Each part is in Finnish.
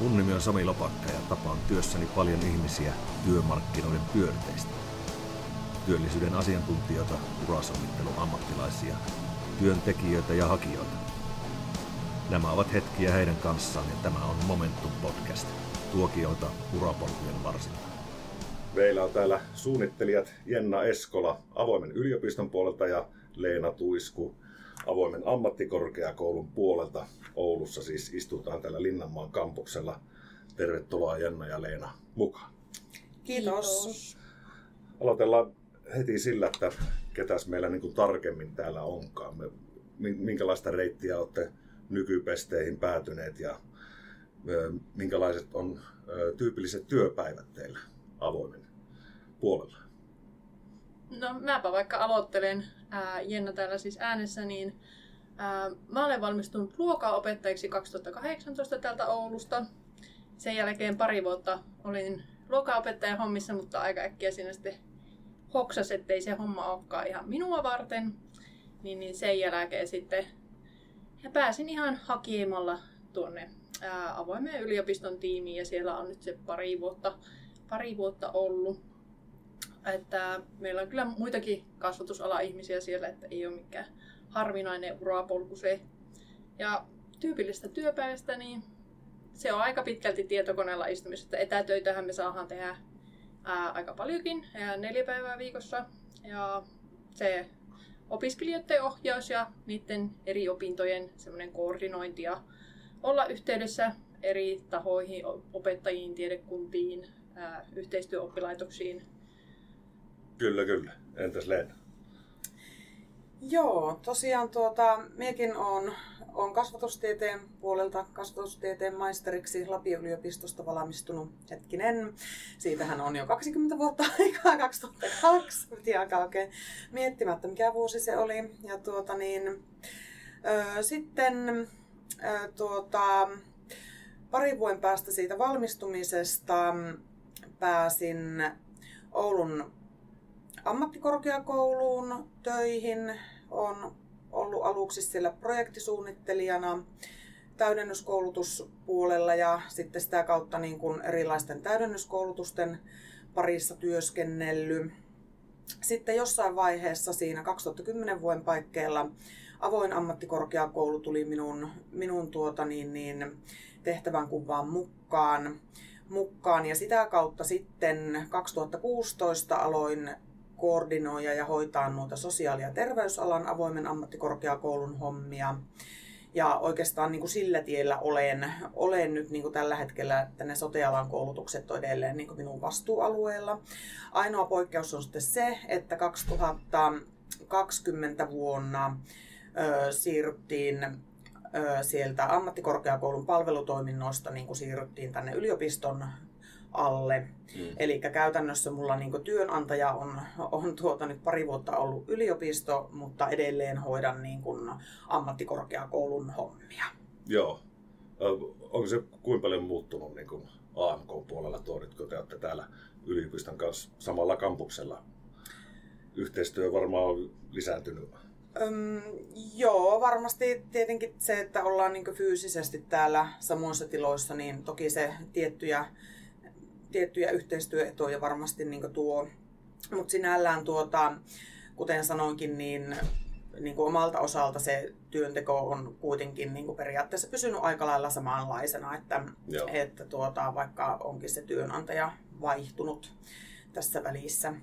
Mun nimi on Sami Lopakka ja tapaan työssäni paljon ihmisiä työmarkkinoiden pyörteistä. Työllisyyden asiantuntijoita, urasovittelun ammattilaisia, työntekijöitä ja hakijoita. Nämä ovat hetkiä heidän kanssaan ja tämä on Momentum Podcast, tuokioita urapolkujen varsilla. Meillä on täällä suunnittelijat Jenna Eskola Avoimen yliopiston puolelta ja Leena Tuisku Avoimen ammattikorkeakoulun puolelta. Oulussa siis istutaan täällä Linnanmaan kampuksella. Tervetuloa Jenna ja Leena mukaan. Kiitos. Aloitellaan heti sillä, että ketäs meillä niin kuin tarkemmin täällä onkaan. Minkälaista reittiä olette nykypesteihin päätyneet ja minkälaiset on tyypilliset työpäivät teillä Avoimen puolella? No mäpä vaikka aloittelen, Jenna täällä siis äänessä, niin mä olen valmistunut luokanopettajaksi 2018 täältä Oulusta. Sen jälkeen pari vuotta olin luokanopettajan hommissa, mutta aika äkkiä siinä sitten hoksas, ettei se homma olekaan ihan minua varten. Niin sen jälkeen sitten pääsin ihan hakemalla tuonne Avoimen yliopiston tiimiin ja siellä on nyt se pari vuotta ollut. Että meillä on kyllä muitakin kasvatusala-ihmisiä siellä, että ei ole mikään harvinainen urapolku se. Ja tyypillistä työpäivästä, niin se on aika pitkälti tietokoneella istumisesta. Etätöitähän me saadaan tehdä aika paljonkin, 4 päivää viikossa. Ja se opiskelijoiden ohjaus ja niiden eri opintojen semmoinen koordinointi ja olla yhteydessä eri tahoihin, opettajiin, tiedekuntiin, yhteistyöoppilaitoksiin. Kyllä. Entäs Leena? Joo, tosiaan minäkin olen kasvatustieteen puolelta kasvatustieteen maisteriksi Lapin yliopistosta valmistunut. Hetkinen, siitähän on jo 20 vuotta aikaa, 2002. Piti alkaa oikein miettimättä, mikä vuosi se oli. Ja sitten pari vuoden päästä siitä valmistumisesta pääsin Oulun ammattikorkeakouluun töihin. Olen ollut aluksi siellä projektisuunnittelijana täydennyskoulutuspuolella ja sitten sitä kautta niin kuin erilaisten täydennyskoulutusten parissa työskennellyt. Sitten jossain vaiheessa siinä 2010 vuoden paikkeilla Avoin ammattikorkeakoulu tuli minun tehtävän kuvaan mukaan ja sitä kautta sitten 2016 aloin koordinoida ja hoitaa noita sosiaali- ja terveysalan Avoimen ammattikorkeakoulun hommia. Ja oikeastaan niin kuin sillä tiellä olen nyt niin kuin tällä hetkellä, että ne sote-alan koulutukset on edelleen niin kuin minun vastuualueella. Ainoa poikkeus on sitten se, että 2020 vuonna siirryttiin sieltä ammattikorkeakoulun palvelutoiminnoista niin kuin siirryttiin tänne yliopiston alle. Eli käytännössä mulla niin kuin työnantaja on nyt pari vuotta ollut yliopisto, mutta edelleen hoidan niin kuin ammattikorkeakoulun hommia. Joo. Onko se kuinka paljon muuttunut niin kuin AMK-puolella tuo nyt, kun te olette täällä yliopiston kanssa samalla kampuksella? Yhteistyö varmaan on lisääntynyt. Joo, varmasti tietenkin se, että ollaan niin kuin fyysisesti täällä samoissa tiloissa, niin toki se tiettyjä yhteistyöetuja varmasti niin kuin tuo, mutta sinällään kuten sanoinkin, niin kuin omalta osalta se työnteko on kuitenkin niin kuin periaatteessa pysynyt aika lailla samanlaisena, että vaikka onkin se työnantaja vaihtunut tässä välissä.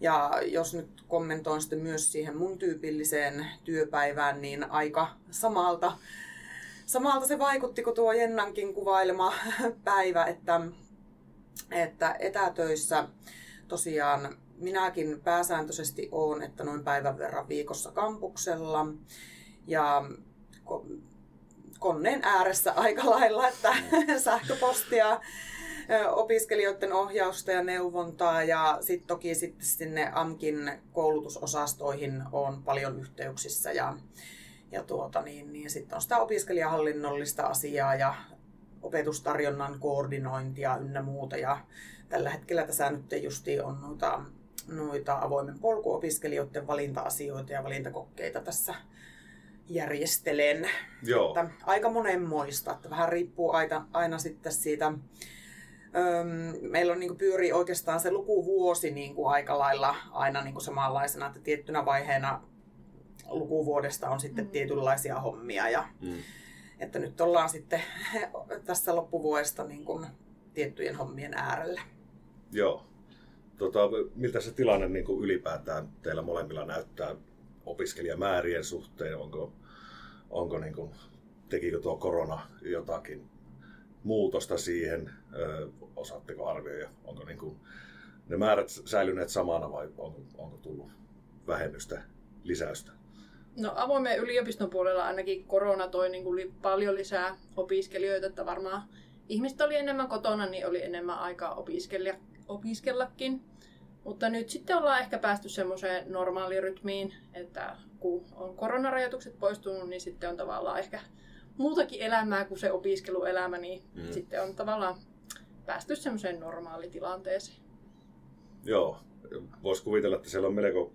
Ja jos nyt kommentoin sitten myös siihen mun tyypilliseen työpäivään, niin aika samalta se vaikutti kuin tuo Jennankin kuvailema päivä, että etätöissä tosiaan minäkin pääsääntöisesti olen, että noin päivän verran viikossa kampuksella ja koneen ääressä aika lailla, että sähköpostia, opiskelijoiden ohjausta ja neuvontaa ja sitten toki sinne AMKin koulutusosastoihin on paljon yhteyksissä ja sitten on sitä opiskelijahallinnollista asiaa ja opetustarjonnan koordinointia ynnä muuta ja tällä hetkellä tässä nyt justiin on noita Avoimen polkuopiskelijoiden valinta-asioita ja valintakokkeita tässä järjestelen. Joo. Että aika monenmoista, että vähän riippuu aina sitten siitä. Meillä on niin pyörii oikeastaan se lukuvuosi niin aika lailla aina niin samanlaisena, että tiettynä vaiheena lukuvuodesta on sitten tietynlaisia hommia. Ja, että nyt ollaan sitten tässä loppuvuodesta niin tiettyjen hommien äärellä. Joo. Miltä se tilanne niin ylipäätään teillä molemmilla näyttää opiskelijamäärien suhteen? Onko niin kuin, tekikö tuo korona jotakin muutosta siihen? Osaatteko arvioida? Onko niin kuin, ne määrät säilyneet samana vai onko tullut vähennystä, lisäystä? No avoimen yliopiston puolella ainakin korona toi niin kuin paljon lisää opiskelijoita, että varmaan ihmiset oli enemmän kotona, niin oli enemmän aikaa opiskellakin. Mutta nyt sitten ollaan ehkä päästy semmoiseen normaalirytmiin, että kun on koronarajoitukset poistunut, niin sitten on tavallaan ehkä muutakin elämää kuin se opiskeluelämä, niin sitten on tavallaan päästy semmoiseen normaalitilanteeseen. Joo, voisi kuvitella, että siellä on melko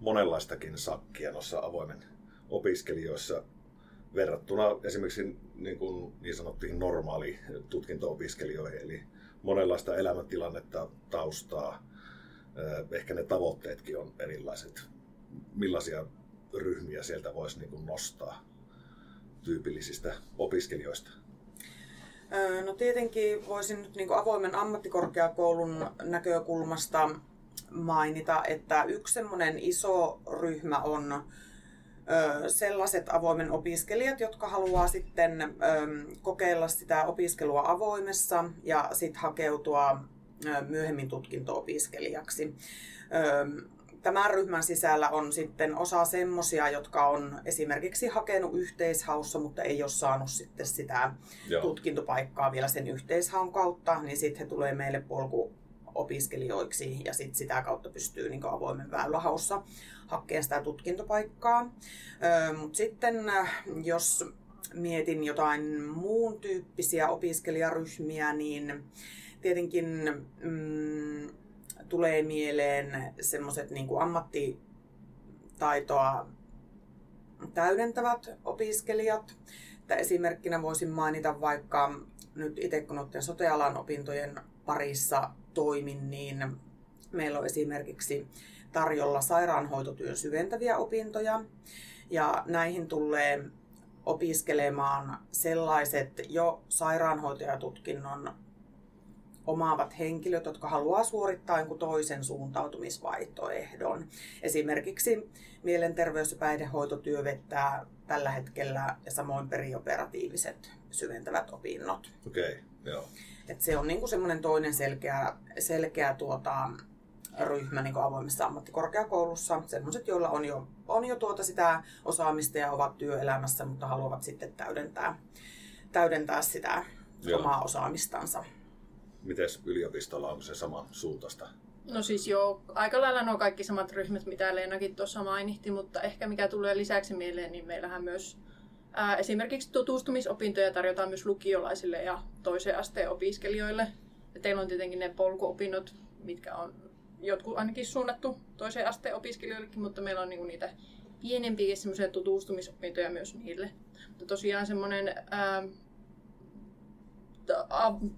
monenlaistakin sakkia noissa avoimen opiskelijoissa verrattuna esimerkiksi niin sanottiin normaali tutkinto-opiskelijoihin, eli monenlaista elämäntilannetta, taustaa, ehkä ne tavoitteetkin on erilaiset. Millaisia ryhmiä sieltä voisi nostaa tyypillisistä opiskelijoista? No tietenkin voisin nyt avoimen ammattikorkeakoulun näkökulmasta mainita, että yksi semmoinen iso ryhmä on sellaiset avoimen opiskelijat, jotka haluaa sitten kokeilla sitä opiskelua avoimessa ja sitten hakeutua myöhemmin tutkinto-opiskelijaksi. Tämän ryhmän sisällä on sitten osa semmoisia, jotka on esimerkiksi hakenut yhteishaussa, mutta ei ole saanut sitten sitä tutkintopaikkaa vielä sen yhteishaun kautta, niin sitten he tulee meille polkuopiskelijoiksi ja sitten sitä kautta pystyy niin kuin avoimen väylähaussa hakemaan sitä tutkintopaikkaa. Mutta sitten jos mietin jotain muun tyyppisiä opiskelijaryhmiä, niin tietenkin tulee mieleen semmoiset niin kuin ammattitaitoa täydentävät opiskelijat. Että esimerkkinä voisin mainita vaikka nyt itse kun noiden sote-alan opintojen parissa toimin, niin meillä on esimerkiksi tarjolla sairaanhoitotyön syventäviä opintoja ja näihin tulee opiskelemaan sellaiset jo sairaanhoitajatutkinnon omaavat henkilöt, jotka haluaa suorittaa jonkun toisen suuntautumisvaihtoehdon. Esimerkiksi mielenterveys- ja päihdehoitotyö vettää tällä hetkellä ja samoin perioperatiiviset syventävät opinnot. Okei, joo. Et se on niinku semmoinen toinen selkeä ryhmä niinku avoimessa ammattikorkeakoulussa. Sellaiset, joilla on jo sitä osaamista ja ovat työelämässä, mutta haluavat sitten täydentää sitä omaa osaamistansa. Mites yliopistolla, onko se sama suuntaista? No siis joo, aika lailla nuo kaikki samat ryhmät, mitä Leenakin tuossa mainitsi, mutta ehkä mikä tulee lisäksi mieleen, niin meillähän myös esimerkiksi tutustumisopintoja tarjotaan myös lukiolaisille ja toisen asteen opiskelijoille. Ja teillä on tietenkin ne polkuopinnot, mitkä on jotkut ainakin suunnattu toisen asteen opiskelijoillekin, mutta meillä on niinku niitä pienempiä semmoisia tutustumisopintoja myös niille. Mutta tosiaan semmoinen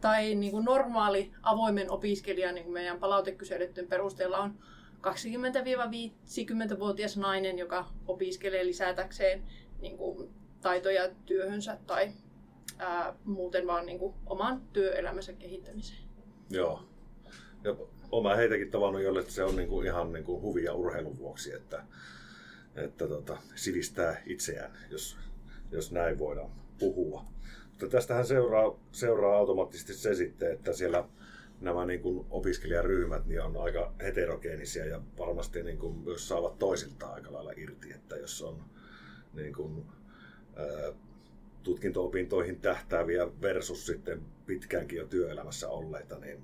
tai niin kuin normaali avoimen opiskelija, niin kuin meidän palautekyselyiden perusteella on 20-50-vuotias nainen, joka opiskelee lisätäkseen niin kuin taitoja työhönsä tai muuten vaan niin kuin oman työelämänsä kehittämiseen. Joo. Ja olen heitäkin tavannut, jolle se on niin kuin ihan niin kuin huvia urheilun vuoksi, että sivistää itseään, jos näin voidaan puhua. Mutta tästähän seuraa automaattisesti se sitten, että siellä nämä niin kuin opiskelijaryhmät niin on aika heterogeenisia ja varmasti niin kuin myös saavat toisiltaan aika lailla irti, että jos on niin kuin, tutkinto-opintoihin tähtääviä versus sitten pitkäänkin jo työelämässä olleita, niin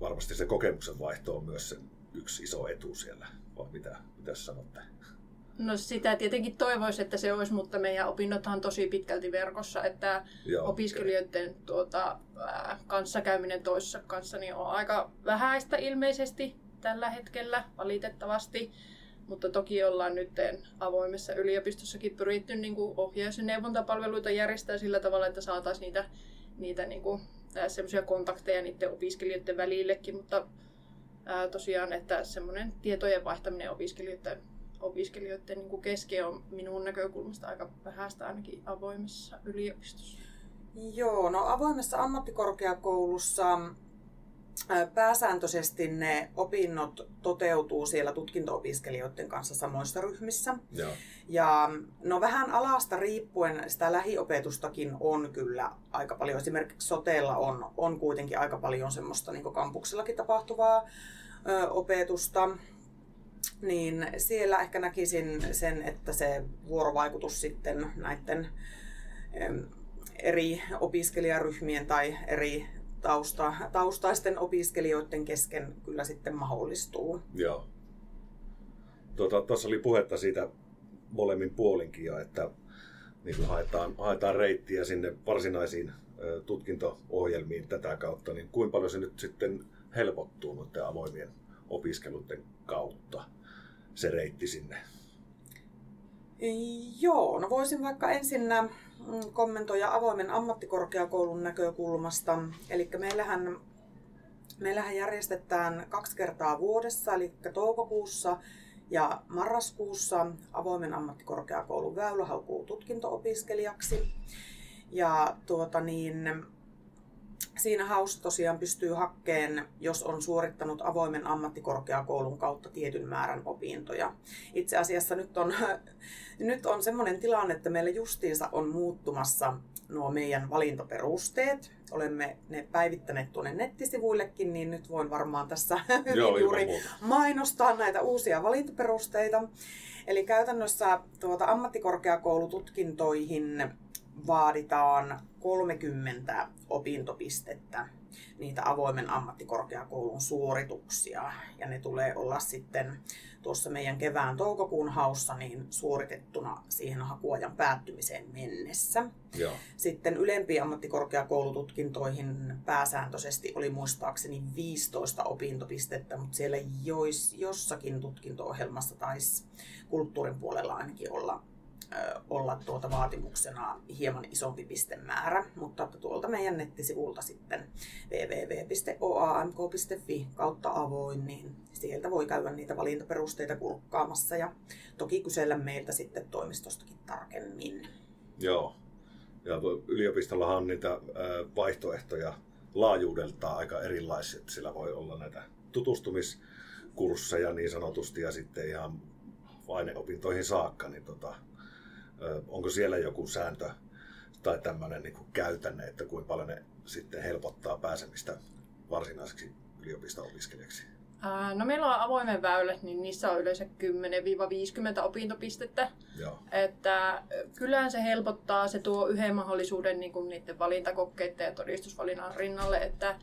varmasti se kokemuksen vaihto on myös sen yksi iso etu siellä, vai mitä sanotte? No sitä tietenkin toivoisi, että se olisi, mutta meidän opinnothan on tosi pitkälti verkossa, että opiskelijoiden kanssakäyminen toisessa kanssa niin on aika vähäistä ilmeisesti tällä hetkellä, valitettavasti. Mutta toki ollaan nyt avoimessa yliopistossakin pyritty niin kuin ohjaus- ja neuvontapalveluita järjestää sillä tavalla, että saataisiin niitä niin kuin, semmoisia kontakteja niiden opiskelijoiden välillekin, mutta tosiaan, että semmoinen tietojen vaihtaminen opiskelijoiden niin kuin kesken on minun näkökulmasta aika vähäistä ainakin avoimessa yliopistossa. Joo, no avoimessa ammattikorkeakoulussa pääsääntöisesti ne opinnot toteutuu siellä tutkinto-opiskelijoiden kanssa samoissa ryhmissä. Joo. Ja no vähän alasta riippuen sitä lähiopetustakin on kyllä aika paljon. Esimerkiksi sotella on kuitenkin aika paljon semmoista niin kuin kampuksellakin tapahtuvaa opetusta. Niin siellä ehkä näkisin sen, että se vuorovaikutus sitten näiden eri opiskelijaryhmien tai eri taustaisten opiskelijoiden kesken kyllä sitten mahdollistuu. Joo. Tuossa oli puhetta siitä molemmin puolinkin jo, että niin haetaan reittiä sinne varsinaisiin tutkinto-ohjelmiin tätä kautta, niin kuinka paljon se nyt sitten helpottuu noiden avoimien opiskeluiden kautta se reitti sinne? Joo, no voisin vaikka ensinnä kommentoida avoimen ammattikorkeakoulun näkökulmasta. Eli meillähän järjestetään 2 kertaa vuodessa, eli toukokuussa ja marraskuussa avoimen ammattikorkeakoulun väylä haukuu tutkinto-opiskelijaksi. Ja siinä haussa tosiaan pystyy hakkeen, jos on suorittanut avoimen ammattikorkeakoulun kautta tietyn määrän opintoja. Itse asiassa nyt on semmoinen tilanne, että meillä justiinsa on muuttumassa nuo meidän valintaperusteet. Olemme ne päivittäneet tuonne nettisivuillekin, niin nyt voin varmaan tässä juuri mainostaa näitä uusia valintaperusteita. Eli käytännössä ammattikorkeakoulututkintoihin vaaditaan 30 opintopistettä, niitä avoimen ammattikorkeakoulun suorituksia. Ja ne tulee olla sitten tuossa meidän kevään toukokuun haussa niin suoritettuna siihen hakuajan päättymiseen mennessä. Joo. Sitten ylempiin ammattikorkeakoulututkintoihin pääsääntöisesti oli muistaakseni 15 opintopistettä, mutta siellä jossakin tutkinto-ohjelmassa taisi kulttuurin puolella ainakin olla vaatimuksena hieman isompi pistemäärä, mutta tuolta meidän nettisivulta sitten www.oamk.fi/avoin, niin sieltä voi käydä niitä valintaperusteita kurkkaamassa ja toki kysellä meiltä sitten toimistostakin tarkemmin. Joo, ja yliopistollahan on niitä vaihtoehtoja laajuudeltaan aika erilaiset, sillä voi olla näitä tutustumiskursseja niin sanotusti ja sitten ihan aineopintoihin saakka, niin onko siellä joku sääntö tai tämmöinen niin kuin käytänne, että kuinka paljon ne sitten helpottaa pääsemistä varsinaiseksi yliopisto-opiskelijaksi? No meillä on avoimen väylät, niin niissä on yleensä 10-50 opintopistettä. Joo. Että kyllähän se helpottaa, se tuo yhden mahdollisuuden niin kuin niiden valintakokkeiden ja todistusvalinnan rinnalle, että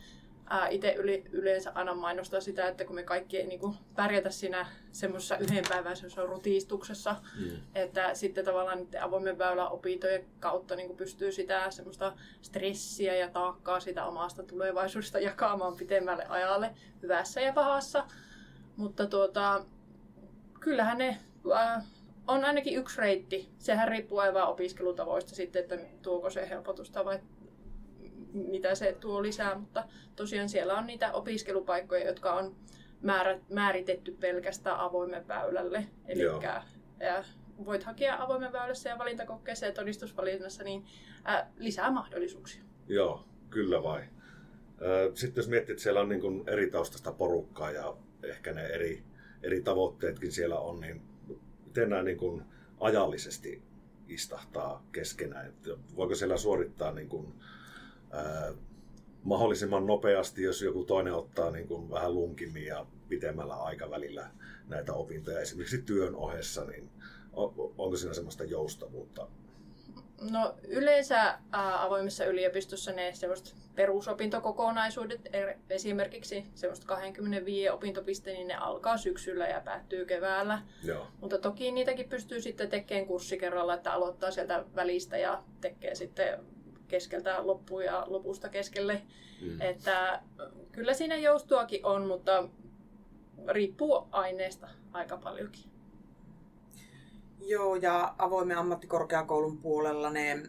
itse yleensä aina mainostaa sitä, että kun me kaikki ei niin kuin pärjätä siinä semmoisessa yhdenpäiväisessä rutistuksessa, että sitten tavallaan niiden avoimen väylän opintojen kautta niin kuin pystyy sitä semmoista stressiä ja taakkaa sitä omasta tulevaisuudesta jakamaan pitemmälle ajalle hyvässä ja pahassa. Mutta kyllähän ne on ainakin yksi reitti. Sehän riippuu aivan opiskelutavoista sitten, että tuoko se helpotusta vai mitä se tuo lisää, mutta tosiaan siellä on niitä opiskelupaikkoja, jotka on määritetty pelkästään avoimen väylälle. Eli voit hakea avoimen väylässä ja valintakokkeessa ja todistusvalinnassa niin lisää mahdollisuuksia. Joo, kyllä vai. Sitten jos miettii, että siellä on niin kuin eri taustasta porukkaa ja ehkä ne eri tavoitteetkin siellä on, niin miten nämä niin kuin ajallisesti istahtaa keskenään? Että voiko siellä suorittaa niin kuin mahdollisimman nopeasti, jos joku toinen ottaa niin kuin vähän lunkimmin ja pitemmällä aikavälillä näitä opintoja, esimerkiksi työn ohessa, niin onko siinä semmoista joustavuutta? No yleensä avoimessa yliopistossa ne semmoiset perusopintokokonaisuudet, esimerkiksi semmoiset 25 opintopiste, niin ne alkaa syksyllä ja päättyy keväällä. Joo. Mutta toki niitäkin pystyy sitten tekemään kurssi kerralla, että aloittaa sieltä välistä ja tekee sitten keskeltä loppuun ja lopusta keskelle. Että kyllä siinä joustuakin on, mutta riippuu aineesta aika paljonkin. Joo, ja avoimen ammattikorkeakoulun puolella ne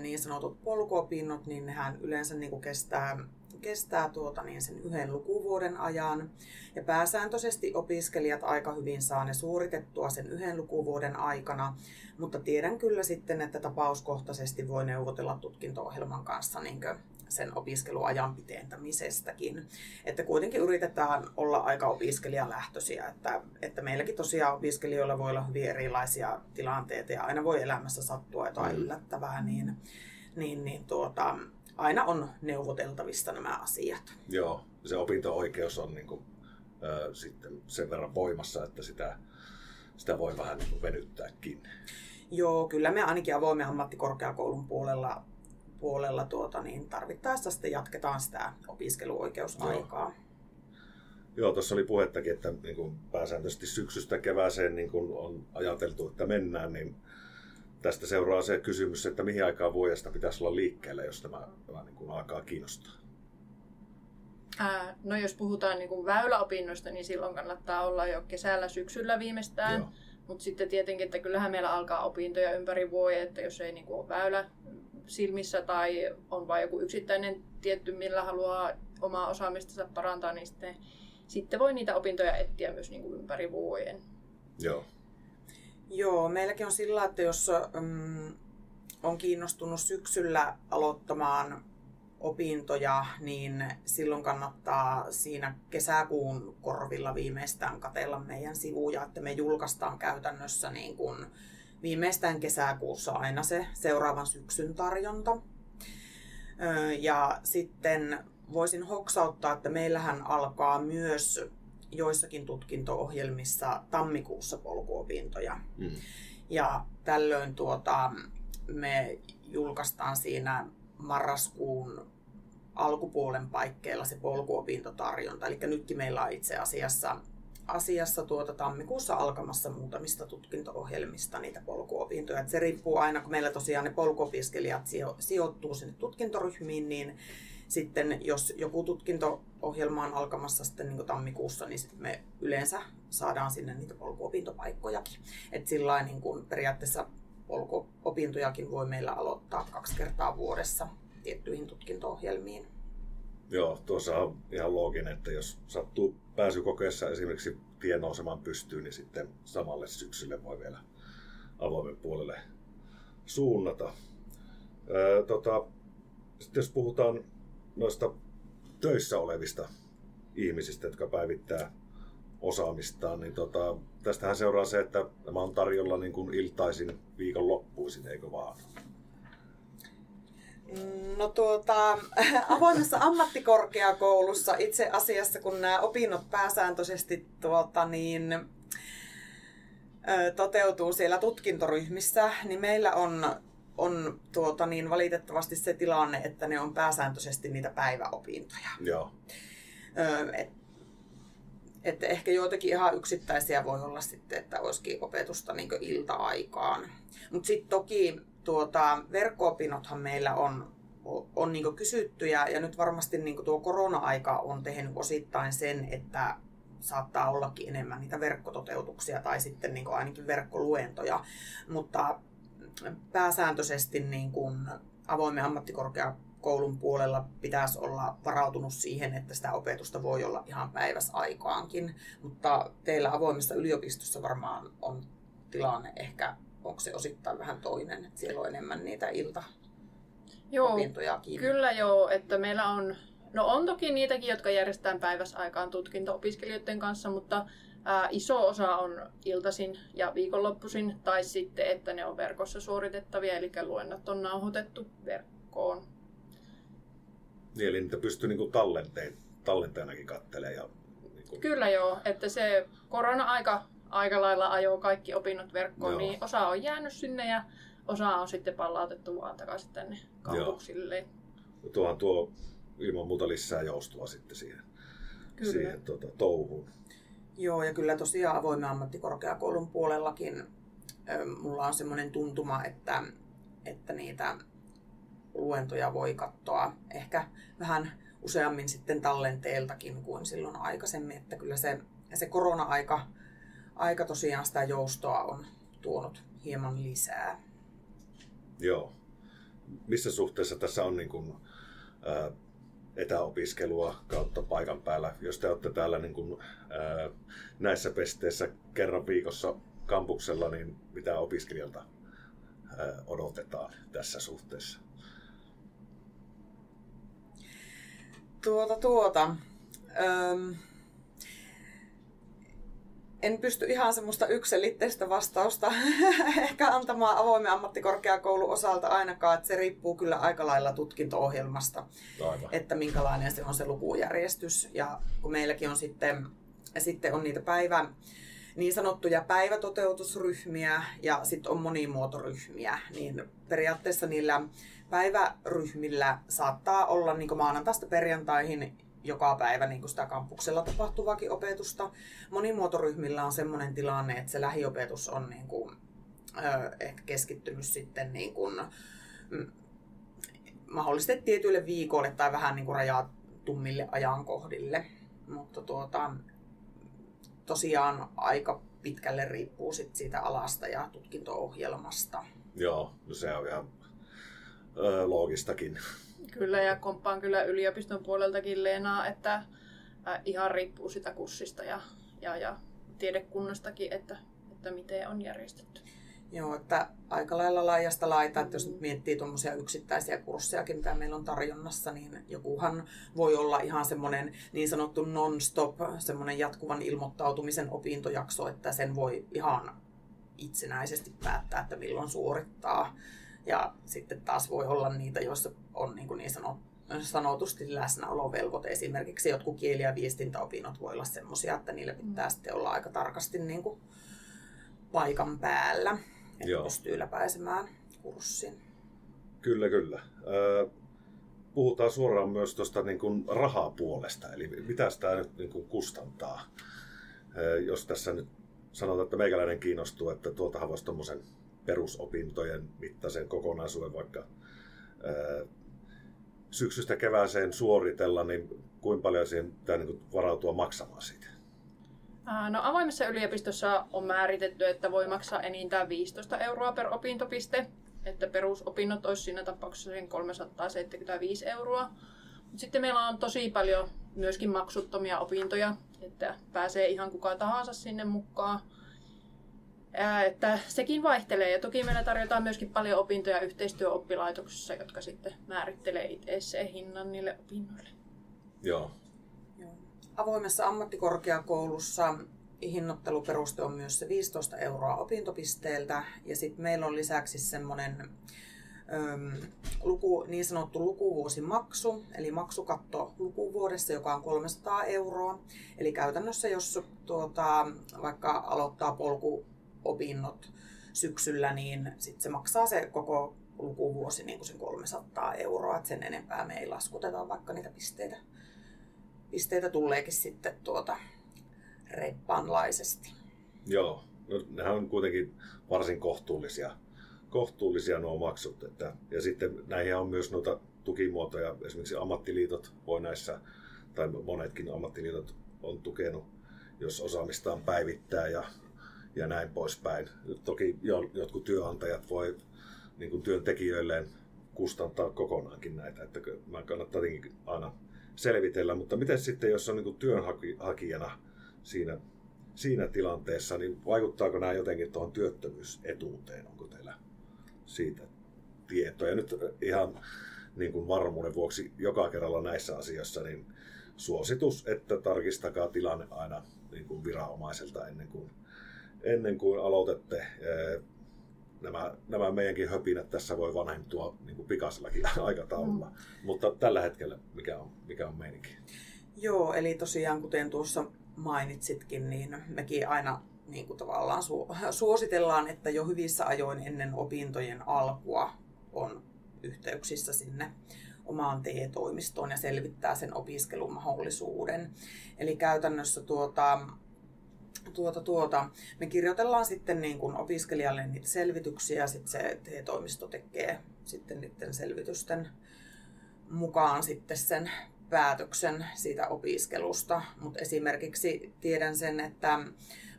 niin sanotut polkuopinnot, niin nehän yleensä niin kuin kestää sen yhden lukuvuoden ajan. Ja pääsääntöisesti opiskelijat aika hyvin saa ne suoritettua sen yhden lukuvuoden aikana, mutta tiedän kyllä sitten, että tapauskohtaisesti voi neuvotella tutkinto-ohjelman kanssa niin kuin sen opiskeluajan pitentämisestäkin. Että kuitenkin yritetään olla aika opiskelijalähtöisiä, että meilläkin tosiaan opiskelijoilla voi olla hyvin erilaisia tilanteita ja aina voi elämässä sattua jotain yllättävää, niin aina on neuvoteltavissa nämä asiat. Joo, se opinto-oikeus on niin kuin, sitten sen verran voimassa, että sitä voi vähän niin kuin venyttääkin. Joo, kyllä me ainakin avoimen ammattikorkeakoulun puolella tarvittaessa sitten jatketaan sitä opiskeluoikeusaikaa. Joo, tuossa oli puhettakin, että niin kuin pääsääntöisesti syksystä kevääseen niin kuin on ajateltu, että mennään, niin tästä seuraa se kysymys, että mihin aikaan vuodesta pitäisi olla liikkeellä, jos tämä niin kuin alkaa kiinnostaa. No jos puhutaan niin kuin väyläopinnoista, niin silloin kannattaa olla jo kesällä, syksyllä viimeistään. Joo. Mutta sitten tietenkin, että kyllähän meillä alkaa opintoja ympäri vuoden, että jos ei niin kuin ole väylä silmissä tai on vain joku yksittäinen tietty, millä haluaa omaa osaamistansa parantaa, niin sitten voi niitä opintoja etsiä myös niin kuin ympäri vuoden. Joo. Joo, meilläkin on sillä, että jos on kiinnostunut syksyllä aloittamaan opintoja, niin silloin kannattaa siinä kesäkuun korvilla viimeistään katsella meidän sivuja, että me julkaistaan käytännössä niin kuin viimeistään kesäkuussa aina se seuraavan syksyn tarjonta. Ja sitten voisin hoksauttaa, että meillähän alkaa myös joissakin tutkinto-ohjelmissa tammikuussa polkuopintoja. Ja tällöin me julkaistaan siinä marraskuun alkupuolen paikkeilla se polkuopintotarjonta. Eli nytkin meillä on itse asiassa tammikuussa alkamassa muutamista tutkinto-ohjelmista niitä polkuopintoja. Et se riippuu aina, kun meillä tosiaan ne polkuopiskelijat sijoittuu sinne tutkintoryhmiin, niin sitten jos joku tutkinto-ohjelma on alkamassa sitten niin kuin tammikuussa, niin sitten me yleensä saadaan sinne niitä polkuopintopaikkojakin. Että sillain niin kuin periaatteessa polkuopintojakin voi meillä aloittaa 2 kertaa vuodessa tiettyihin tutkinto-ohjelmiin. Joo, tuossa on ihan looginen, että jos sattuu pääsykokeessa esimerkiksi tiennousemaan pystyyn, niin sitten samalle syksylle voi vielä avoimen puolelle suunnata. Sitten jos puhutaan noista töissä olevista ihmisistä, jotka päivittää osaamistaan, niin tästähän seuraa se, että nämä on tarjolla niin kuin iltaisin viikonloppuisin, eikö vaan? No avoimessa ammattikorkeakoulussa itse asiassa, kun nämä opinnot pääsääntöisesti toteutuu siellä tutkintoryhmissä, niin meillä on valitettavasti se tilanne, että ne on pääsääntöisesti niitä päiväopintoja. Joo. Että ehkä joitakin ihan yksittäisiä voi olla sitten, että olisikin opetusta niin kuin ilta-aikaan. Mutta sitten toki verkko-opinnothan meillä on niin kuin kysytty ja nyt varmasti niin kuin tuo korona-aika on tehnyt osittain sen, että saattaa ollakin enemmän niitä verkkototeutuksia tai sitten niin kuin ainakin verkkoluentoja, mutta pääsääntöisesti niin kuin avoimen ammattikorkeakoulun puolella pitäisi olla varautunut siihen, että sitä opetusta voi olla ihan päiväsaikaankin, mutta teillä avoimessa yliopistossa varmaan on tilanne ehkä, onko se osittain vähän toinen, että siellä on enemmän niitä iltaopintojakin? Kyllä joo, että meillä on toki niitäkin, jotka järjestetään päiväsaikaan tutkinto-opiskelijoiden kanssa, mutta iso osa on iltaisin ja viikonloppuisin, tai sitten, että ne on verkossa suoritettavia, eli luennot on nauhoitettu verkkoon. Niin, eli niitä pystyy niinku tallenteinakin katselemaan. Ja niinku... Kyllä joo, että se korona-aika aika lailla ajoi kaikki opinnot verkkoon, joo. Niin osa on jäänyt sinne ja osa on sitten palautettu vaan takaisin tänne kampuksille. Tuohan tuo ilman muuta lisää joustua sitten siihen touhuun. Joo, ja kyllä tosiaan avoimen ammattikorkeakoulun puolellakin mulla on semmoinen tuntuma, että niitä luentoja voi katsoa ehkä vähän useammin sitten tallenteeltakin kuin silloin aikaisemmin, että kyllä se korona-aika tosiaan sitä joustoa on tuonut hieman lisää. Joo. Missä suhteessa tässä on niin kuin, etäopiskelua kautta paikan päällä? Jos te olette täällä niin kuin, näissä pesteissä kerran viikossa kampuksella, niin mitä opiskelijalta odotetaan tässä suhteessa? En pysty ihan semmoista yksiselitteistä vastausta ehkä antamaan avoimen ammattikorkeakoulun osalta ainakaan, että se riippuu kyllä aika lailla tutkinto-ohjelmasta, että minkälainen se on se lukujärjestys. Ja kun meilläkin on sitten on niitä niin sanottuja päivätoteutusryhmiä ja sitten on monimuotoryhmiä, niin periaatteessa niillä päiväryhmillä saattaa olla niin kuin maanantaista perjantaihin joka päivä niin kuin sitä kampuksella tapahtuvakin opetusta. Monimuotoryhmillä on sellainen tilanne, että se lähiopetus on niin kuin, keskittynyt sitten niin kuin, mahdollisesti tietyille viikoille tai vähän niin kuin rajatummille ajankohdille. Mutta tosiaan aika pitkälle riippuu sit siitä alasta ja tutkinto-ohjelmasta. Joo, no se on ihan loogistakin. Kyllä, ja komppaan kyllä yliopiston puoleltakin Leenaa, että ihan riippuu sitä kurssista ja tiedekunnastakin, että miten on järjestetty. Joo, että aika lailla laajasta laitaa, että jos nyt miettii tuommoisia yksittäisiä kurssejakin, mitä meillä on tarjonnassa, niin jokuhan voi olla ihan semmoinen niin sanottu non-stop, semmoinen jatkuvan ilmoittautumisen opintojakso, että sen voi ihan itsenäisesti päättää, että milloin suorittaa. Ja sitten taas voi olla niitä, joissa on niin sanotusti läsnäolovelvoite. Esimerkiksi jotkut kieli- ja viestintäopinnot voi olla semmoisia, että niillä pitää sitten olla aika tarkasti niin kuin paikan päällä, että pystyy läpäisemään kurssin. Kyllä, kyllä. Puhutaan suoraan myös tuosta niin kuin rahapuolesta. Eli mitä sitä nyt niin kuin kustantaa? Jos tässä nyt sanotaan, että meikäläinen kiinnostuu, että tuoltahan voisi tuommoisen perusopintojen mittaisen kokonaisuuden vaikka syksystä kevääseen suoritella, niin kuinka paljon siihen pitää varautua maksamaan siitä? No, avoimessa yliopistossa on määritetty, että voi maksaa enintään 15 euroa per opintopiste, että perusopinnot olisi siinä tapauksessa sen 375 euroa. Mut sitten meillä on tosi paljon myöskin maksuttomia opintoja, että pääsee ihan kuka tahansa sinne mukaan. Että sekin vaihtelee, ja toki meillä tarjotaan myöskin paljon opintoja yhteistyöoppilaitoksissa, jotka sitten määrittelee itse sen hinnan niille opinnoille. Joo. Avoimessa ammattikorkeakoulussa hinnoitteluperuste on myös se 15 euroa opintopisteeltä, ja sitten meillä on lisäksi semmoinen niin sanottu lukuvuosimaksu, eli maksukatto lukuvuodessa, joka on 300 euroa. Eli käytännössä, jos vaikka aloittaa polkuopinnot syksyllä, niin sit se maksaa se koko lukuvuosi niin kuin sen 300 euroa. Et sen enempää me ei laskuteta, vaikka niitä pisteitä tuleekin sitten reippaanlaisesti. Joo, no, nehän on kuitenkin varsin kohtuullisia nuo maksut. Ja sitten näihin on myös noita tukimuotoja. Esimerkiksi ammattiliitot voi näissä, tai monetkin ammattiliitot on tukenut, jos osaamistaan päivittää ja näin poispäin. Toki jotkut työnantajat voi niin kuin työntekijöilleen kustantaa kokonaankin näitä. Että mä kannattaa tietenkin aina selvitellä. Mutta miten sitten, jos on niin kuin työnhakijana siinä tilanteessa, niin vaikuttaako nämä jotenkin tuohon työttömyysetuuteen? Onko teillä siitä tietoa? Ja nyt ihan niin kuin varmuuden vuoksi joka kerralla näissä asioissa niin suositus, että tarkistakaa tilanne aina niin kuin viranomaiselta ennen kuin aloitatte. Nämä meidänkin höpinät tässä voi vanhentua niin kuin pikaisellakin aikataululla, mutta tällä hetkellä mikä on meininki? Joo, eli tosiaan kuten tuossa mainitsitkin, niin mekin aina niin kuin tavallaan suositellaan, että jo hyvissä ajoin ennen opintojen alkua on yhteyksissä sinne omaan TE-toimistoon ja selvittää sen opiskelumahdollisuuden. Eli käytännössä me kirjoitellaan sitten niin kuin opiskelijalle niitä selvityksiä ja sitten se TE-toimisto tekee sitten niiden selvitysten mukaan sitten sen päätöksen siitä opiskelusta, mutta esimerkiksi tiedän sen, että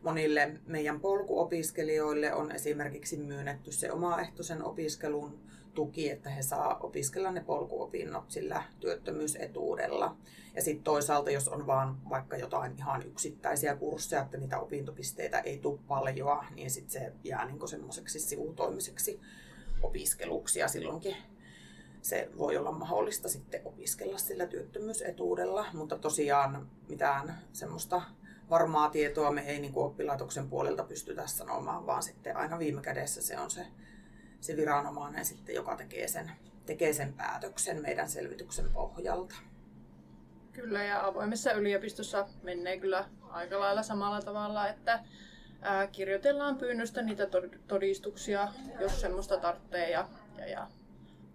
Monille meidän polkuopiskelijoille on esimerkiksi myönnetty se omaehtoisen opiskelun tuki, että he saa opiskella ne polkuopinnot sillä työttömyysetuudella. Ja sitten toisaalta, jos on vaan vaikka jotain ihan yksittäisiä kursseja, että niitä opintopisteitä ei tule paljoa, niin sitten se jää niin semmoiseksi sivutoimiseksi opiskeluksi ja silloinkin se voi olla mahdollista sitten opiskella sillä työttömyysetuudella, mutta tosiaan mitään semmoista varmaa tietoa me ei niin kuin oppilaitoksen puolelta pystytä sanomaan, vaan sitten aina viime kädessä se on se viranomainen sitten, joka tekee sen päätöksen meidän selvityksen pohjalta. Kyllä, ja avoimessa yliopistossa menee kyllä aika lailla samalla tavalla, että kirjoitellaan pyynnöstä niitä todistuksia, jos semmoista tarvitsee, ja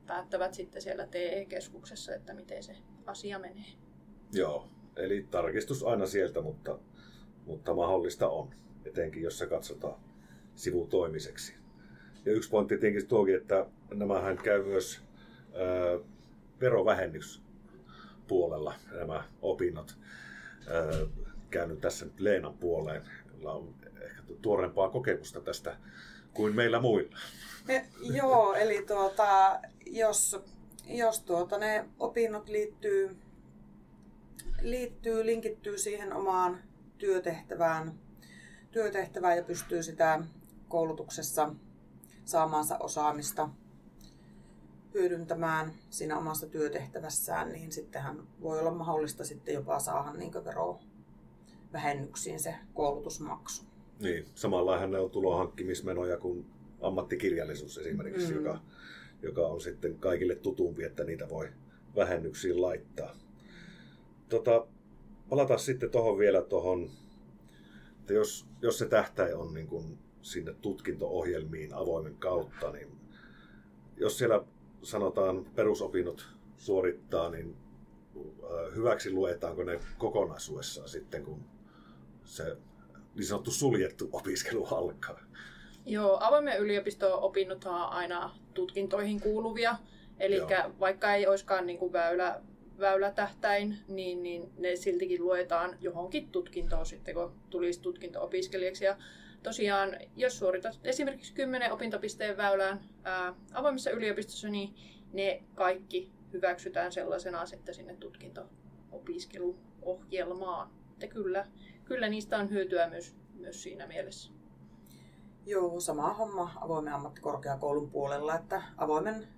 päättävät sitten siellä TE-keskuksessa, että miten se asia menee. Joo, eli tarkistus aina sieltä, mutta mahdollista on, etenkin jos se katsotaan sivutoimiseksi. Ja yksi pointti tietenkin tuokin, että nämähän käy myös verovähennyspuolella nämä opinnot. Käynyt tässä nyt Leenan puoleen, jolla on ehkä tuorempaa kokemusta tästä kuin meillä muilla. Joo, eli jos ne opinnot linkittyy siihen omaan työtehtävään ja pystyy sitä koulutuksessa saamaansa osaamista hyödyntämään siinä omassa työtehtävässään, niin sittenhän voi olla mahdollista sitten jopa saada niinkö verovähennyksiin se koulutusmaksu. Niin, samallahan ne on tulohankkimismenoja kuin ammattikirjallisuus esimerkiksi, joka on sitten kaikille tutumpi, että niitä voi vähennyksiin laittaa. Palataan sitten tuohon vielä tuohon, että jos se tähtäin on niin kuin sinne tutkinto-ohjelmiin avoimen kautta, niin jos siellä sanotaan perusopinnot suorittaa, niin hyväksi luetaanko ne kokonaisuudessaan sitten, kun se niin sanottu suljettu opiskelu alkaa? Joo, avoimen yliopisto-opinnothan on aina tutkintoihin kuuluvia, eli vaikka ei olisikaan niin kuin väylätähtäin, niin ne siltikin luetaan johonkin tutkintoon sitten, kun tulisi tutkinto-opiskelijaksi. Ja tosiaan, jos suoritat esimerkiksi 10 opintopisteen väylään avoimessa yliopistossa, niin ne kaikki hyväksytään sellaisena sitten sinne tutkinto-opiskeluohjelmaan. Että kyllä niistä on hyötyä myös siinä mielessä. Joo, sama homma avoimen ammattikorkeakoulun puolella, että avoimen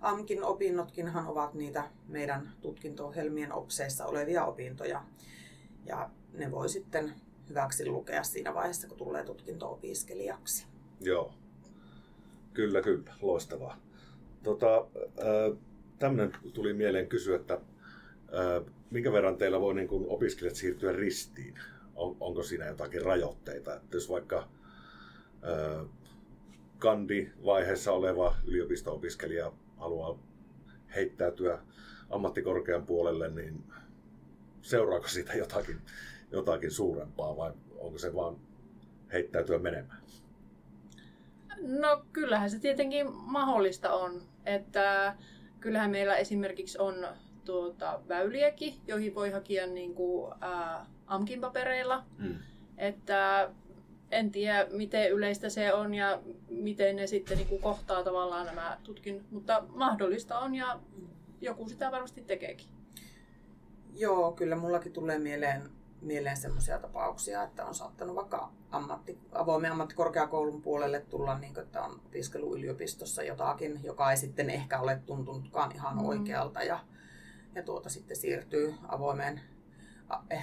AMKin opinnotkinhan ovat niitä meidän tutkinto-ohjelmien opseissa olevia opintoja, ja ne voi sitten hyväksi lukea siinä vaiheessa, kun tulee tutkinto-opiskelijaksi. Joo, kyllä, loistavaa. Tämmöinen tuli mieleen kysyä, että minkä verran teillä voi niin kuin opiskelijat siirtyä ristiin? Onko siinä jotakin rajoitteita? Että jos vaikka kandivaiheessa oleva yliopisto-opiskelija haluaa heittäytyä ammattikorkean puolelle, niin seuraako siitä jotakin suurempaa vai onko se vaan heittäytyä menemään? No kyllähän se tietenkin mahdollista on, että kyllähän meillä esimerkiksi on väyliäkin, joihin voi hakea niin kuin AMKin papereilla, että en tiedä, miten yleistä se on ja miten ne sitten niin kuin kohtaa tavallaan nämä tutkin, mutta mahdollista on ja joku sitä varmasti tekeekin. Joo, kyllä mullakin tulee mieleen semmoisia tapauksia, että on saattanut vaikka avoimen ammattikorkeakoulun puolelle tulla, niin kuin, että on opiskellut yliopistossa jotakin, joka ei sitten ehkä ole tuntunutkaan ihan oikealta ja sitten siirtyy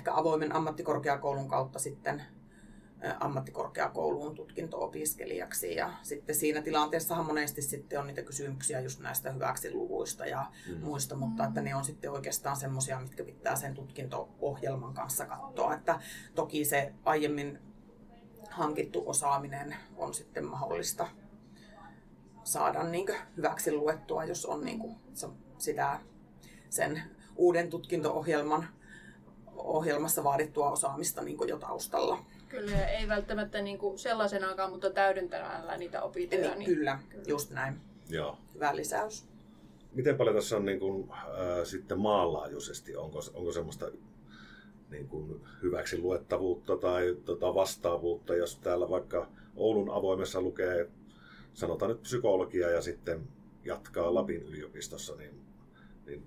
avoimen ammattikorkeakoulun kautta sitten ammattikorkeakouluun tutkinto-opiskelijaksi, ja sitten siinä tilanteessahan monesti sitten on niitä kysymyksiä just näistä hyväksiluvuista ja muista, mutta että ne on sitten oikeastaan semmoisia, mitkä pitää sen tutkinto-ohjelman kanssa katsoa, että toki se aiemmin hankittu osaaminen on sitten mahdollista saada niin kuin hyväksi luettua, jos on niin kuin sitä sen uuden tutkinto-ohjelmassa vaadittua osaamista niin kuin jo taustalla. Kyllä, ei välttämättä niinku sellaisenaakaan, mutta täydentämällä niitä opintoja. Niin kyllä, just näin. Joo. Hyvä lisäys. Miten paljon tässä on sitten maanlaajuisesti? Onko semmoista niin kuin hyväksi luettavuutta tai vastaavuutta, jos täällä vaikka Oulun avoimessa lukee, sanotaan nyt psykologia ja sitten jatkaa Lapin yliopistossa, niin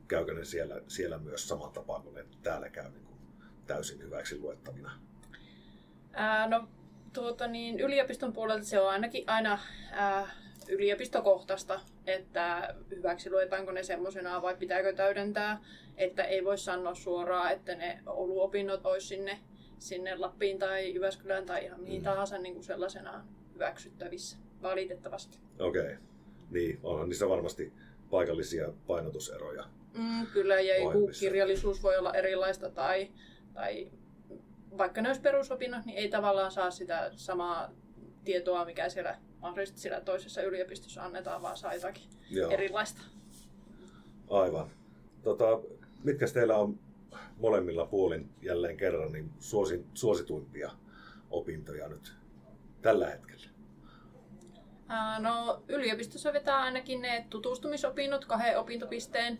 käykö ne siellä myös saman tapaan kuin ne täällä käy niin kuin täysin hyväksi luettavina? Yliopiston puolelta se on ainakin aina yliopistokohtaista, että hyväksi luetaanko ne semmoisenaan vai pitääkö täydentää, että ei voi sanoa suoraan, että ne Oulu-opinnot olisi sinne Lappiin tai Jyväskylään tai ihan mihin tahansa niin kuin sellaisenaan hyväksyttävissä, valitettavasti. Okei. Niin, onhan niissä varmasti paikallisia painotuseroja. Kyllä, ja joku kirjallisuus voi olla erilaista tai vaikka ne olisi perusopinnot, niin ei tavallaan saa sitä samaa tietoa, mikä siellä mahdollisesti siellä toisessa yliopistossa annetaan, vaan saa jotakin erilaista. Aivan. Mitkä teillä on molemmilla puolin jälleen kerran niin suosituimpia opintoja nyt tällä hetkellä? Yliopistossa vetää ainakin ne tutustumisopinnot 2 opintopisteen.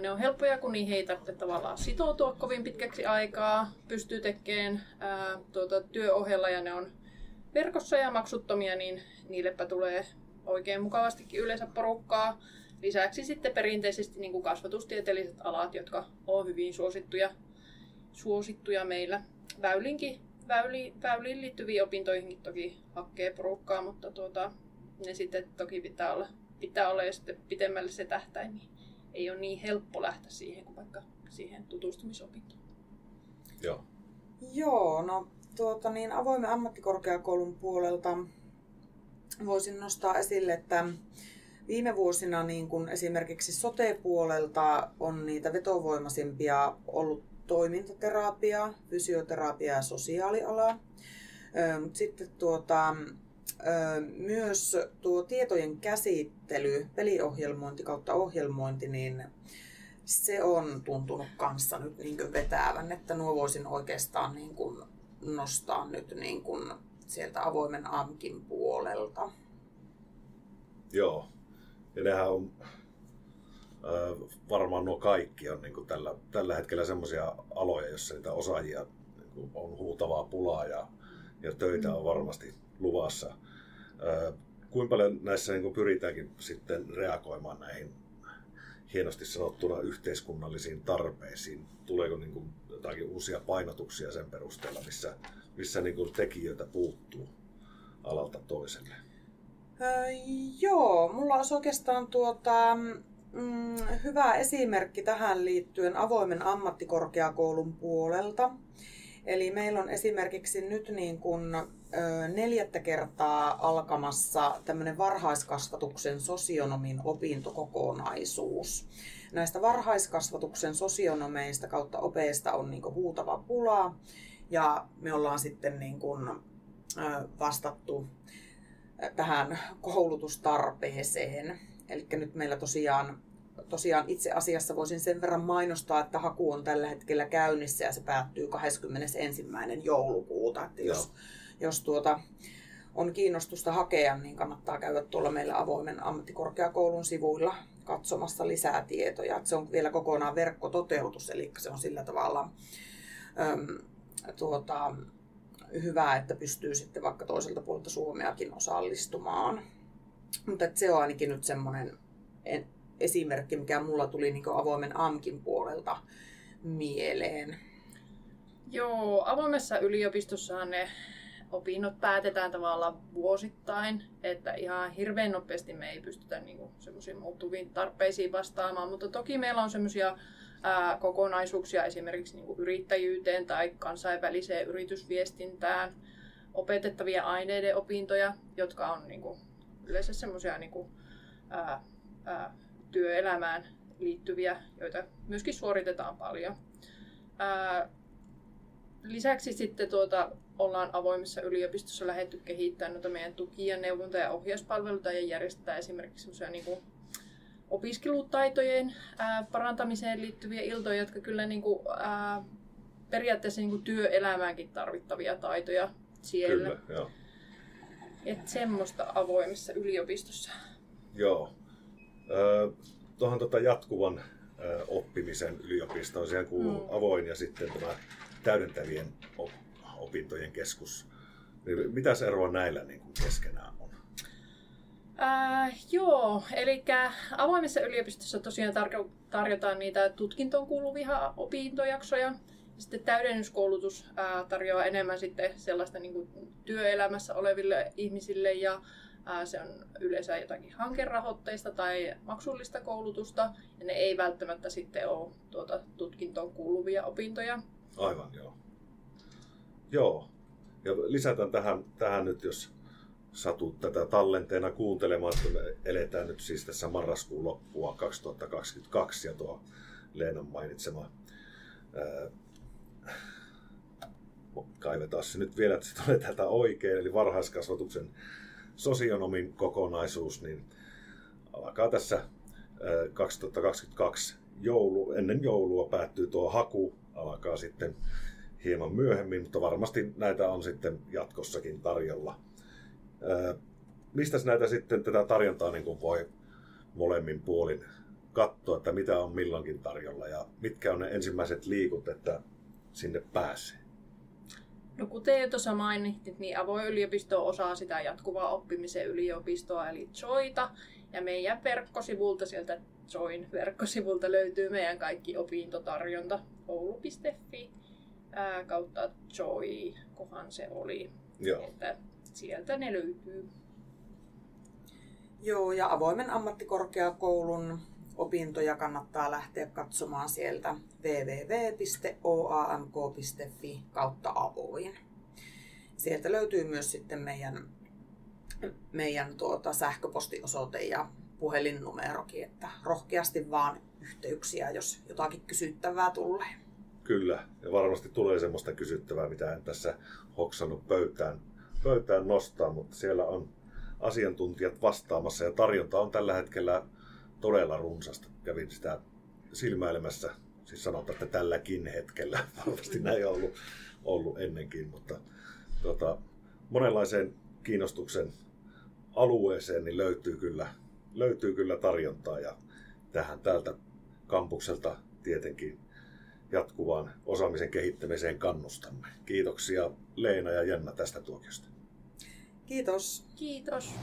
Ne on helppoja, kun niihin ei tarvitse tavallaan sitoutua kovin pitkäksi aikaa. Pystyy tekemään työohjella ja ne on verkossa ja maksuttomia, niin niillepä tulee oikein mukavastikin yleensä porukkaa. Lisäksi sitten perinteisesti niin kuin kasvatustieteelliset alat, jotka on hyvin suosittuja meillä. Väyliin liittyviin opintoihinkin toki hakee porukkaa, mutta ne sitten toki pitää olla ja sitten pitemmälle se tähtäin, niin ei ole niin helppo lähteä siihen kuin vaikka siihen tutustumisopintoon. Avoimen ammattikorkeakoulun puolelta voisin nostaa esille, että viime vuosina niin kun esimerkiksi sote-puolelta on niitä vetovoimaisimpia ollut toimintaterapiaa, fysioterapiaa ja sosiaalialaa. Sitten myös tuo tietojen käsittely, peliohjelmointi kautta ohjelmointi, niin se on tuntunut kanssa nyt niin kuin vetävän, että nuo voisin oikeastaan niin kuin nostaa nyt niin kuin sieltä avoimen AMKin puolelta. Joo, ja nehän on varmaan nuo kaikki on niin kuin tällä hetkellä semmoisia aloja, joissa niitä osaajia niin kuin on huutavaa pulaa ja töitä on varmasti luvassa. Kuinka paljon näissä niin kuin pyritäänkin sitten reagoimaan näihin hienosti sanottuna yhteiskunnallisiin tarpeisiin? Tuleeko niin kuin jotakin uusia painotuksia sen perusteella, missä niin kuin tekijöitä puuttuu alalta toiselle? Mulla on oikeastaan hyvä esimerkki tähän liittyen avoimen ammattikorkeakoulun puolelta. Eli meillä on esimerkiksi nyt niin kuin 4. kertaa alkamassa tämmöinen varhaiskasvatuksen sosionomin opintokokonaisuus. Näistä varhaiskasvatuksen sosionomeista kautta opeista on niin kuin huutava pula ja me ollaan sitten niin kuin vastattu tähän koulutustarpeeseen. Eli nyt meillä tosiaan itse asiassa voisin sen verran mainostaa, että haku on tällä hetkellä käynnissä ja se päättyy 21. joulukuuta. Että jos on kiinnostusta hakea, niin kannattaa käydä tuolla meillä avoimen ammattikorkeakoulun sivuilla katsomassa lisää tietoja. Että se on vielä kokonaan verkkototeutus, eli se on sillä tavalla hyvä, että pystyy sitten vaikka toiselta puolelta Suomeakin osallistumaan. Mutta se on ainakin nyt semmoinen esimerkki, mikä mulla tuli niin kuin avoimen AMKin puolelta mieleen. Avoimessa yliopistossahan ne opinnot päätetään tavallaan vuosittain, että ihan hirveän nopeasti me ei pystytä niin kuin semmoisiin muuttuviin tarpeisiin vastaamaan, mutta toki meillä on semmoisia kokonaisuuksia esimerkiksi niin kuin yrittäjyyteen tai kansainväliseen yritysviestintään opetettavia aineiden opintoja, jotka on niin kuin yleensä semmoisia niin kuin, työelämään liittyviä, joita myöskin suoritetaan paljon. Lisäksi sitten ollaan avoimessa yliopistossa lähdetty kehittämään meidän tuki- ja neuvonta- ja ohjauspalveluita ja järjestetään esimerkiksi semmoisia niin kuin opiskelutaitojen parantamiseen liittyviä iltoja, jotka kyllä niin kuin, periaatteessa niin kuin työelämäänkin tarvittavia taitoja siellä. Kyllä, joo. Et semmoista avoimessa yliopistossa. Joo. Tuohon jatkuvan oppimisen yliopistoon, siihen kuuluu avoin ja sitten tämä täydentävien opintojen keskus. Mitäs eroa näillä niin kuin keskenään on? Eli avoimessa yliopistossa tosiaan tarjotaan niitä tutkintoon kuuluvia opintojaksoja. Sitten täydennyskoulutus tarjoaa enemmän sitten sellaista niin kuin työelämässä oleville ihmisille ja se on yleensä jotakin hankerahoitteista tai maksullista koulutusta ja ne ei välttämättä sitten ole tutkintoon kuuluvia opintoja. Aivan, joo. Joo. Ja lisätään tähän nyt, jos satut tätä tallenteena kuuntelemaan, että me eletään nyt siis tässä marraskuun loppua 2022 ja tuo Leenan mainitsema kaivetaan se nyt vielä, että se tulee tätä oikein, eli varhaiskasvatuksen sosionomin kokonaisuus, niin alkaa tässä 2022 ennen joulua päättyy tuo haku, alkaa sitten hieman myöhemmin, mutta varmasti näitä on sitten jatkossakin tarjolla. Mistäs näitä sitten tätä tarjontaa niin kuin voi molemmin puolin katsoa, että mitä on milloinkin tarjolla ja mitkä on ne ensimmäiset liikut, että sinne pääsee? No kuten jo tuossa mainitsit, niin avoin yliopisto osaa sitä jatkuvaa oppimisen yliopistoa eli Joita ja meidän verkkosivulta, sieltä Join verkkosivulta löytyy meidän kaikki opintotarjonta oulu.fi kautta Joi, kohan se oli. Joo. Että sieltä ne löytyy. Joo, ja avoimen ammattikorkeakoulun opintoja kannattaa lähteä katsomaan sieltä www.oamk.fi kautta avoin. Sieltä löytyy myös sitten meidän sähköpostiosoite ja puhelinnumerokin, että rohkeasti vaan yhteyksiä, jos jotakin kysyttävää tulee. Kyllä, ja varmasti tulee semmoista kysyttävää, mitä en tässä hoksannut pöytään nostaa, mutta siellä on asiantuntijat vastaamassa ja tarjonta on tällä hetkellä todella runsasta. Kävin sitä silmäilemässä, siis sanotaan, että tälläkin hetkellä, varmasti näin on ollut ennenkin, mutta monenlaiseen kiinnostuksen alueeseen niin löytyy kyllä tarjontaa ja tähän tältä kampukselta tietenkin jatkuvaan osaamisen kehittämiseen kannustamme. Kiitoksia Leena ja Jenna tästä tuokiosta. Kiitos. Kiitos.